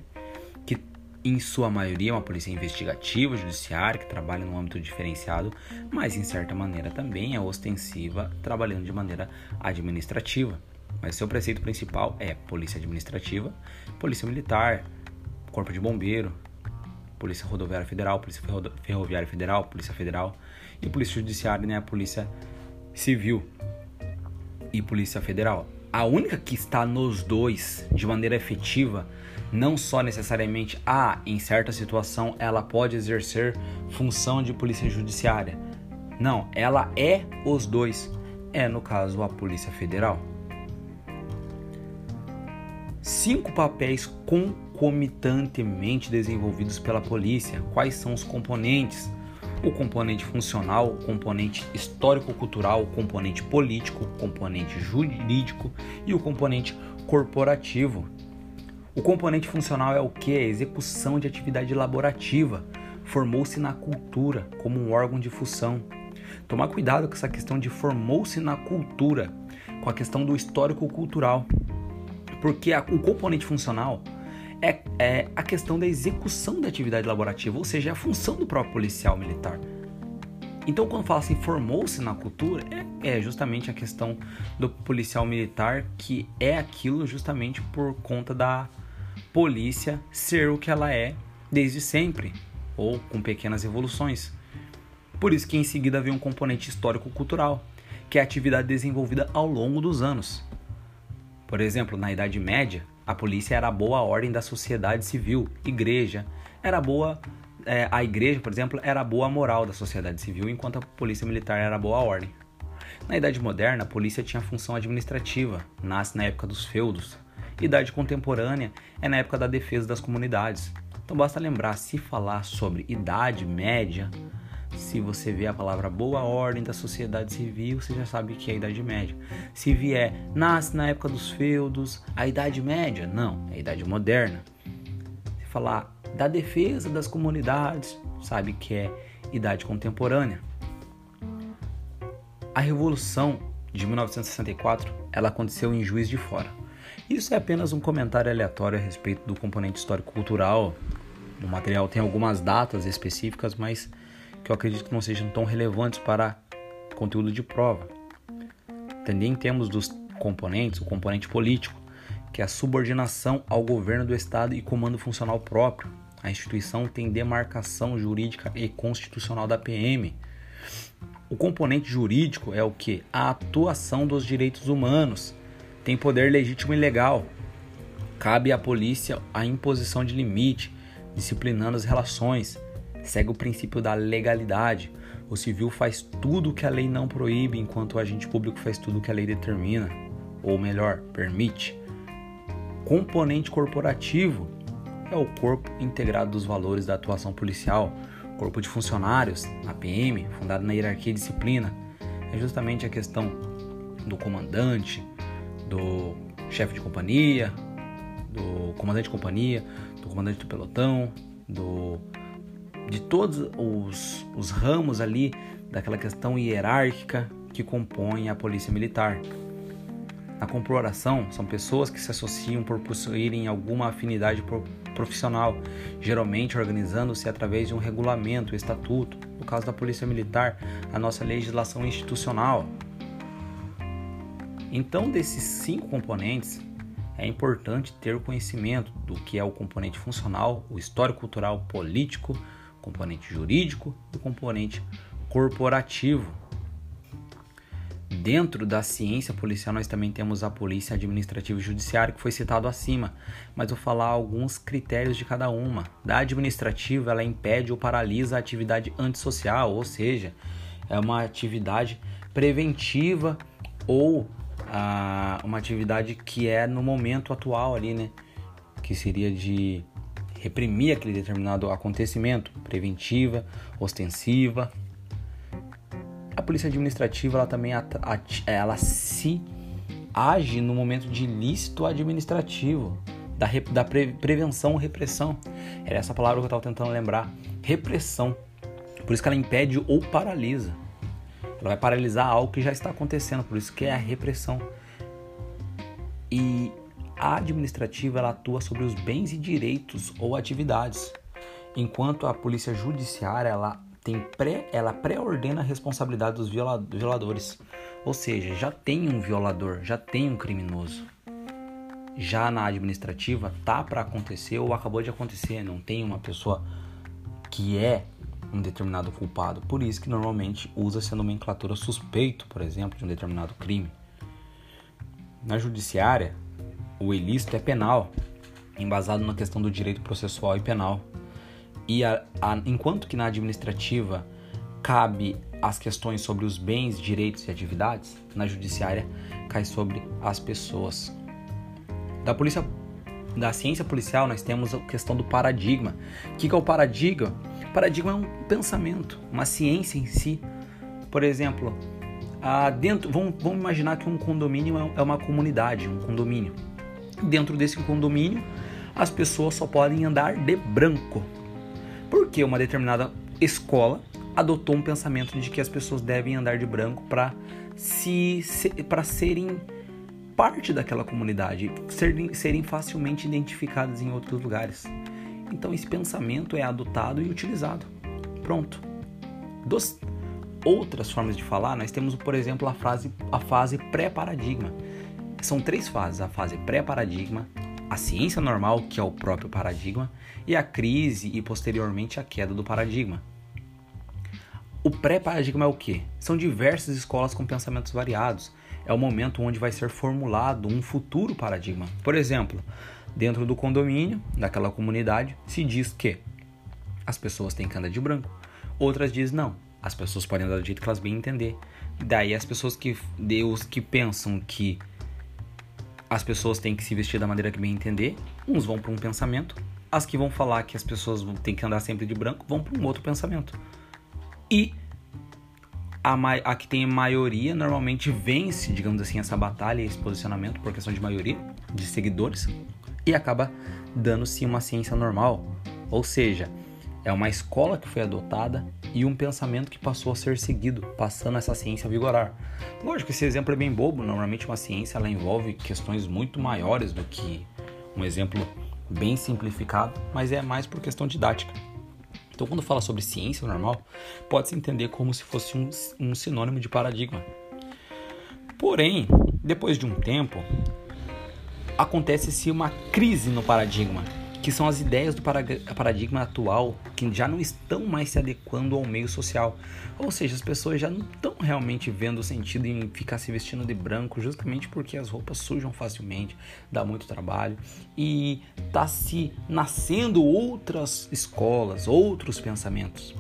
que em sua maioria é uma polícia investigativa, judiciária, que trabalha num âmbito diferenciado, mas em certa maneira também é ostensiva, trabalhando de maneira administrativa. Mas seu preceito principal é polícia administrativa, polícia militar, corpo de bombeiro, polícia rodoviária federal, polícia ferroviária federal, polícia federal e polícia judiciária, né, a polícia civil e polícia federal. A única que está nos dois de maneira efetiva, não só necessariamente, em certa situação ela pode exercer função de polícia judiciária. Não, ela é os dois. É, no caso, a Polícia Federal. 5 papéis concomitantemente desenvolvidos pela polícia. Quais são os componentes? O componente funcional, o componente histórico-cultural, o componente político, o componente jurídico e o componente corporativo. O componente funcional é o que? A execução de atividade laborativa. Formou-se na cultura como um órgão de função. Tomar cuidado com essa questão de formou-se na cultura, com a questão do histórico-cultural, porque o componente funcional é a questão da execução da atividade laborativa, ou seja, a função do próprio policial militar. Então, quando fala assim, formou-se na cultura, é justamente a questão do policial militar, que é aquilo justamente por conta da polícia ser o que ela é desde sempre, ou com pequenas evoluções. Por isso que em seguida vem um componente histórico-cultural, que é a atividade desenvolvida ao longo dos anos. Por exemplo, na Idade Média, a polícia era a boa ordem da sociedade civil, igreja. A igreja, por exemplo, era a boa moral da sociedade civil, enquanto a polícia militar era a boa ordem. Na Idade Moderna, a polícia tinha função administrativa, nasce na época dos feudos. Idade contemporânea é na época da defesa das comunidades. Então basta lembrar, se falar sobre Idade Média, se você vê a palavra boa ordem da sociedade civil, você já sabe que é a Idade Média. Se vier, nasce na época dos feudos, a Idade Média, não, é a Idade Moderna. Se falar da defesa das comunidades, sabe que é Idade Contemporânea. A Revolução de 1964, ela aconteceu em Juiz de Fora. Isso é apenas um comentário aleatório a respeito do componente histórico-cultural. O material tem algumas datas específicas, mas que eu acredito que não sejam tão relevantes para conteúdo de prova. Também temos dos componentes, o componente político, que é a subordinação ao governo do Estado e comando funcional próprio. A instituição tem demarcação jurídica e constitucional da PM. O componente jurídico é o que? A atuação dos direitos humanos. Tem poder legítimo e legal. Cabe à polícia a imposição de limite, disciplinando as relações. Segue o princípio da legalidade. O civil faz tudo o que a lei não proíbe, enquanto o agente público faz tudo o que a lei determina, ou melhor, permite. Componente corporativo é o corpo integrado dos valores da atuação policial. Corpo de funcionários, a PM, fundado na hierarquia e disciplina. É justamente a questão do comandante, do chefe de companhia, do comandante de companhia, do comandante do pelotão, de todos os ramos ali daquela questão hierárquica que compõe a polícia militar. Na corporação, são pessoas que se associam por possuírem alguma afinidade profissional, geralmente organizando-se através de um regulamento, estatuto. No caso da polícia militar, a nossa legislação institucional. Então, desses 5 componentes, é importante ter conhecimento do que é o componente funcional, o histórico-cultural político, componente jurídico e componente corporativo. Dentro da ciência policial, nós também temos a polícia administrativa e judiciária, que foi citado acima, mas vou falar alguns critérios de cada uma. Da administrativa, ela impede ou paralisa a atividade antissocial, ou seja, é uma atividade preventiva ou uma atividade que é no momento atual ali, né? Que seria de reprimir aquele determinado acontecimento, preventiva, ostensiva. A polícia administrativa, ela também ela se age no momento de ilícito administrativo, da prevenção ou repressão. Era essa palavra que eu estava tentando lembrar, repressão. Por isso que ela impede ou paralisa. Ela vai paralisar algo que já está acontecendo, por isso que é a repressão. E a administrativa, ela atua sobre os bens e direitos ou atividades, enquanto a polícia judiciária, ela pré-ordena a responsabilidade dos violadores. Ou seja, já tem um violador, já tem um criminoso. Já na administrativa, tá para acontecer ou acabou de acontecer, não tem uma pessoa que é um determinado culpado. Por isso que normalmente usa-se a nomenclatura suspeito, por exemplo, de um determinado crime. Na judiciária, o ilícito é penal, embasado na questão do direito processual e penal. E enquanto que na administrativa cabe as questões sobre os bens, direitos e atividades, na judiciária cai sobre as pessoas. Da ciência policial, nós temos a questão do paradigma. O que é o paradigma? O paradigma é um pensamento, uma ciência em si. Por exemplo, vamos imaginar que um condomínio é uma comunidade, um condomínio. Dentro desse condomínio, as pessoas só podem andar de branco. Porque uma determinada escola adotou um pensamento de que as pessoas devem andar de branco para serem parte daquela comunidade, serem facilmente identificadas em outros lugares. Então esse pensamento é adotado e utilizado. Pronto. Das outras formas de falar, nós temos, por exemplo, a fase pré-paradigma. São 3 fases: a fase pré-paradigma, a ciência normal, que é o próprio paradigma, e a crise e, posteriormente, a queda do paradigma. O pré-paradigma é o quê? São diversas escolas com pensamentos variados. É o momento onde vai ser formulado um futuro paradigma. Por exemplo, dentro do condomínio, daquela comunidade, se diz que as pessoas têm que andar de branco. Outras dizem não, as pessoas podem andar do jeito que elas bem entender. Daí as pessoas que pensam que as pessoas têm que se vestir da maneira que bem entender, uns vão para um pensamento. As que vão falar que as pessoas têm que andar sempre de branco vão para um outro pensamento. E a que tem maioria normalmente vence, digamos assim, essa batalha e esse posicionamento por questão de maioria, de seguidores, e acaba dando-se uma ciência normal. Ou seja, é uma escola que foi adotada e um pensamento que passou a ser seguido, passando essa ciência a vigorar. Lógico, esse exemplo é bem bobo. Normalmente uma ciência, ela envolve questões muito maiores do que um exemplo bem simplificado, mas é mais por questão didática. Então, quando fala sobre ciência normal, pode-se entender como se fosse um sinônimo de paradigma. Porém, depois de um tempo, acontece-se uma crise no paradigma, que são as ideias do paradigma atual que já não estão mais se adequando ao meio social. Ou seja, as pessoas já não estão realmente vendo o sentido em ficar se vestindo de branco, justamente porque as roupas sujam facilmente, dá muito trabalho, e está se nascendo outras escolas, outros pensamentos.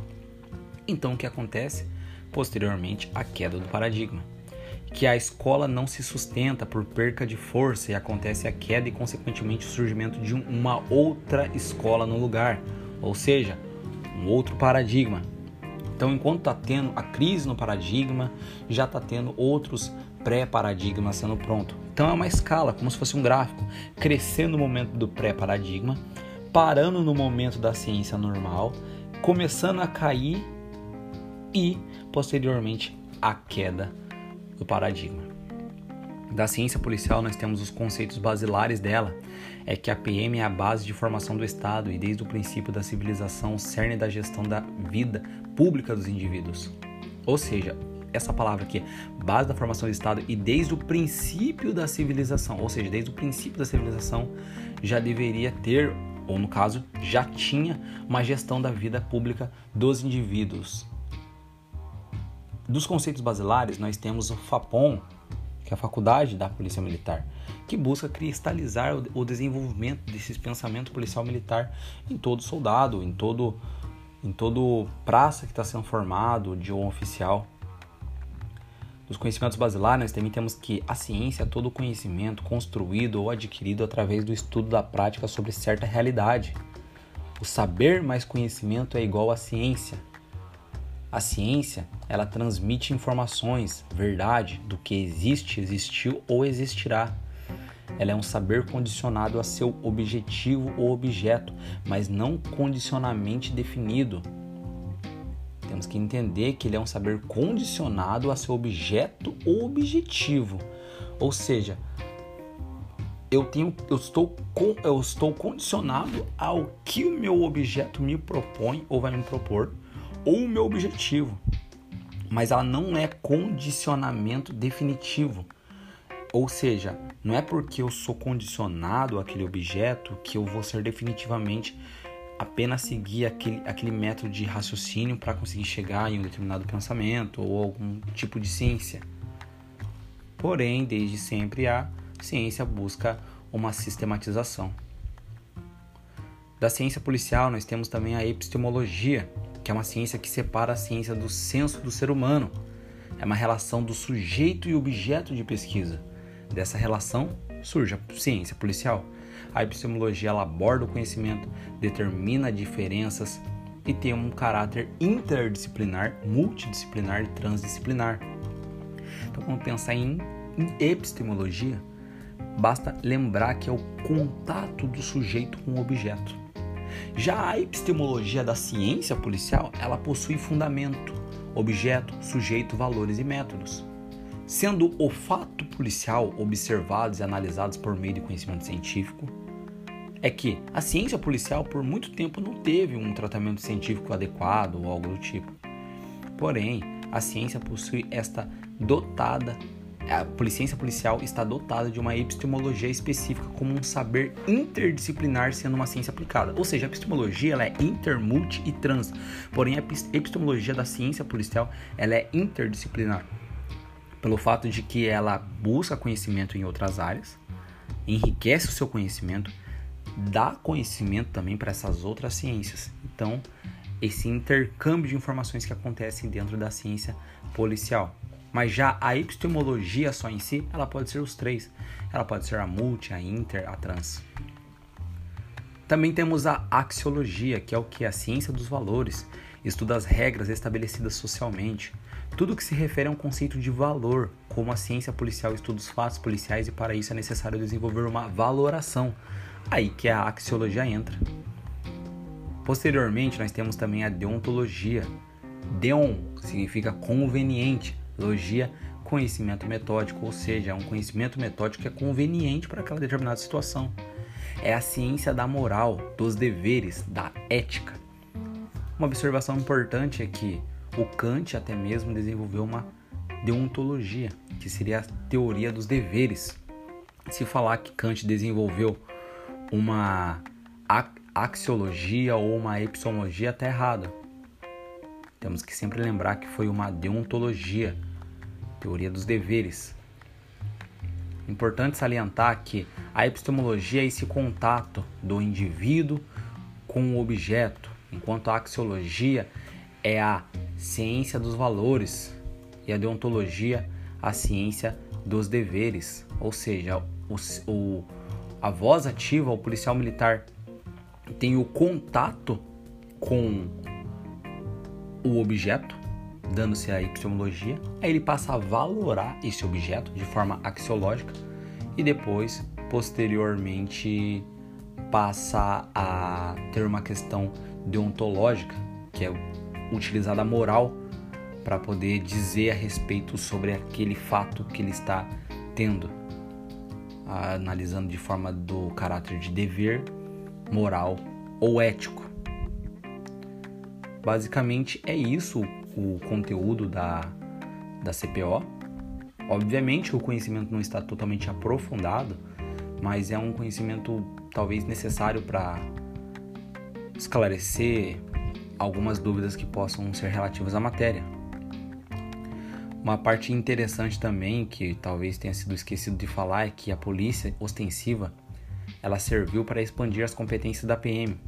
Então o que acontece? Posteriormente, a queda do paradigma, que a escola não se sustenta por perca de força e acontece a queda e, consequentemente, o surgimento de uma outra escola no lugar, ou seja, um outro paradigma. Então, enquanto está tendo a crise no paradigma, já está tendo outros pré-paradigma sendo pronto. Então é uma escala, como se fosse um gráfico, crescendo no momento do pré-paradigma, parando no momento da ciência normal, começando a cair e, posteriormente, a queda do paradigma. Da ciência policial, nós temos os conceitos basilares dela, é que a PM é a base de formação do Estado e, desde o princípio da civilização, o cerne da gestão da vida pública dos indivíduos. Ou seja, essa palavra aqui, base da formação do Estado e desde o princípio da civilização, ou seja, desde o princípio da civilização já deveria ter, ou no caso, já tinha uma gestão da vida pública dos indivíduos. Dos conceitos basilares, nós temos o FAPOM, que é a Faculdade da Polícia Militar, que busca cristalizar o desenvolvimento desse pensamento policial militar em todo soldado, em todo praça que está sendo formado de um oficial. Dos conhecimentos basilares, nós também temos que a ciência é todo conhecimento construído ou adquirido através do estudo da prática sobre certa realidade. O saber mais conhecimento é igual à ciência. A ciência, ela transmite informações, verdade, do que existe, existiu ou existirá. Ela é um saber condicionado a seu objetivo ou objeto, mas não condicionalmente definido. Temos que entender que ele é um saber condicionado a seu objeto ou objetivo. Ou seja, eu estou condicionado ao que o meu objeto me propõe ou vai me propor, ou o meu objetivo, mas ela não é condicionamento definitivo, ou seja, não é porque eu sou condicionado àquele objeto que eu vou ser definitivamente apenas seguir aquele método de raciocínio para conseguir chegar em um determinado pensamento ou algum tipo de ciência. Porém, desde sempre a ciência busca uma sistematização. Da ciência policial, nós temos também a epistemologia, que é uma ciência que separa a ciência do senso do ser humano. É uma relação do sujeito e objeto de pesquisa. Dessa relação surge a ciência policial. A epistemologia, ela aborda o conhecimento, determina diferenças e tem um caráter interdisciplinar, multidisciplinar e transdisciplinar. Então, quando pensar em epistemologia, basta lembrar que é o contato do sujeito com o objeto. Já a epistemologia da ciência policial, ela possui fundamento, objeto, sujeito, valores e métodos. Sendo o fato policial observados e analisados por meio de conhecimento científico, é que a ciência policial por muito tempo não teve um tratamento científico adequado ou algo do tipo. Porém, a ciência possui a ciência policial está dotada de uma epistemologia específica como um saber interdisciplinar sendo uma ciência aplicada. Ou seja, a epistemologia ela é inter, multi e trans. Porém, a epistemologia da ciência policial ela é interdisciplinar. Pelo fato de que ela busca conhecimento em outras áreas, enriquece o seu conhecimento, dá conhecimento também para essas outras ciências. Então, esse intercâmbio de informações que acontecem dentro da ciência policial. Mas já a epistemologia só em si, ela pode ser os três. Ela pode ser a multi, a inter, a trans. Também temos a axiologia, que é o que? A ciência dos valores. Estuda as regras estabelecidas socialmente. Tudo que se refere a um conceito de valor, como a ciência policial estuda os fatos policiais e para isso é necessário desenvolver uma valoração. Aí que a axiologia entra. Posteriormente, nós temos também a deontologia. Deon significa conveniente. Logia, conhecimento metódico, ou seja, é um conhecimento metódico que é conveniente para aquela determinada situação. É a ciência da moral, dos deveres, da ética. Uma observação importante é que o Kant até mesmo desenvolveu uma deontologia, que seria a teoria dos deveres. Se falar que Kant desenvolveu uma axiologia ou uma epistemologia, está errado. Temos que sempre lembrar que foi uma deontologia. Teoria dos deveres. Importante salientar que a epistemologia é esse contato do indivíduo com o objeto, enquanto a axiologia é a ciência dos valores e a deontologia a ciência dos deveres, ou seja, a voz ativa, o policial militar tem o contato com o objeto dando-se a epistemologia, aí ele passa a valorar esse objeto de forma axiológica e depois, posteriormente, passa a ter uma questão deontológica, que é utilizada a moral para poder dizer a respeito sobre aquele fato que ele está tendo, analisando de forma do caráter de dever, moral ou ético. Basicamente é isso o conteúdo da CPO. Obviamente o conhecimento não está totalmente aprofundado, mas é um conhecimento talvez necessário para esclarecer algumas dúvidas que possam ser relativas à matéria. Uma parte interessante também, que talvez tenha sido esquecido de falar, é que a polícia ostensiva, ela serviu para expandir as competências da PM.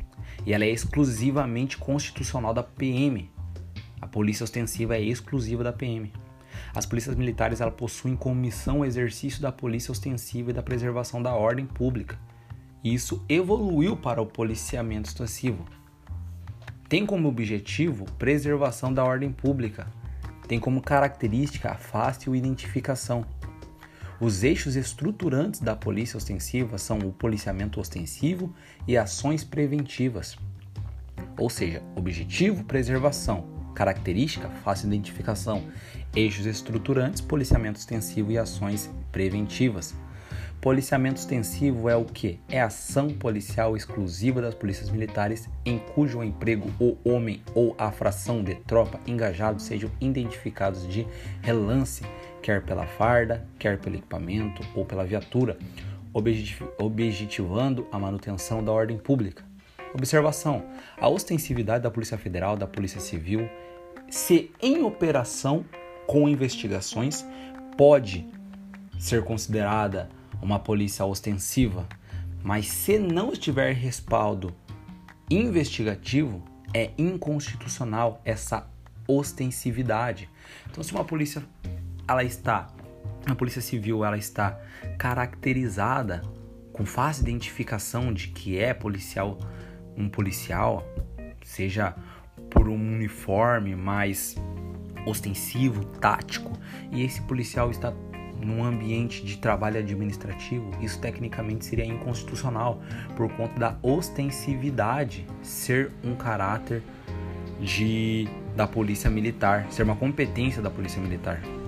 E ela é exclusivamente constitucional da PM. A polícia ostensiva é exclusiva da PM. As polícias militares, ela possuem como missão o exercício da polícia ostensiva e da preservação da ordem pública. E isso evoluiu para o policiamento ostensivo. Tem como objetivo preservação da ordem pública. Tem como característica a fácil identificação. Os eixos estruturantes da polícia ostensiva são o policiamento ostensivo e ações preventivas. Ou seja, objetivo, preservação, característica, fácil identificação, eixos estruturantes, policiamento ostensivo e ações preventivas. Policiamento ostensivo é o quê? É ação policial exclusiva das polícias militares em cujo emprego o homem ou a fração de tropa engajados sejam identificados de relance, quer pela farda, quer pelo equipamento ou pela viatura, objetivando a manutenção da ordem pública. Observação: a ostensividade da Polícia Federal, da Polícia Civil, se em operação com investigações, pode ser considerada uma polícia ostensiva, mas se não estiver respaldo investigativo, é inconstitucional essa ostensividade. Então, se uma polícia, a polícia civil, ela está caracterizada com fácil identificação de que é policial, um policial, seja por um uniforme mais ostensivo, tático, e esse policial está num ambiente de trabalho administrativo, isso tecnicamente seria inconstitucional por conta da ostensividade ser um caráter da polícia militar, ser uma competência da polícia militar.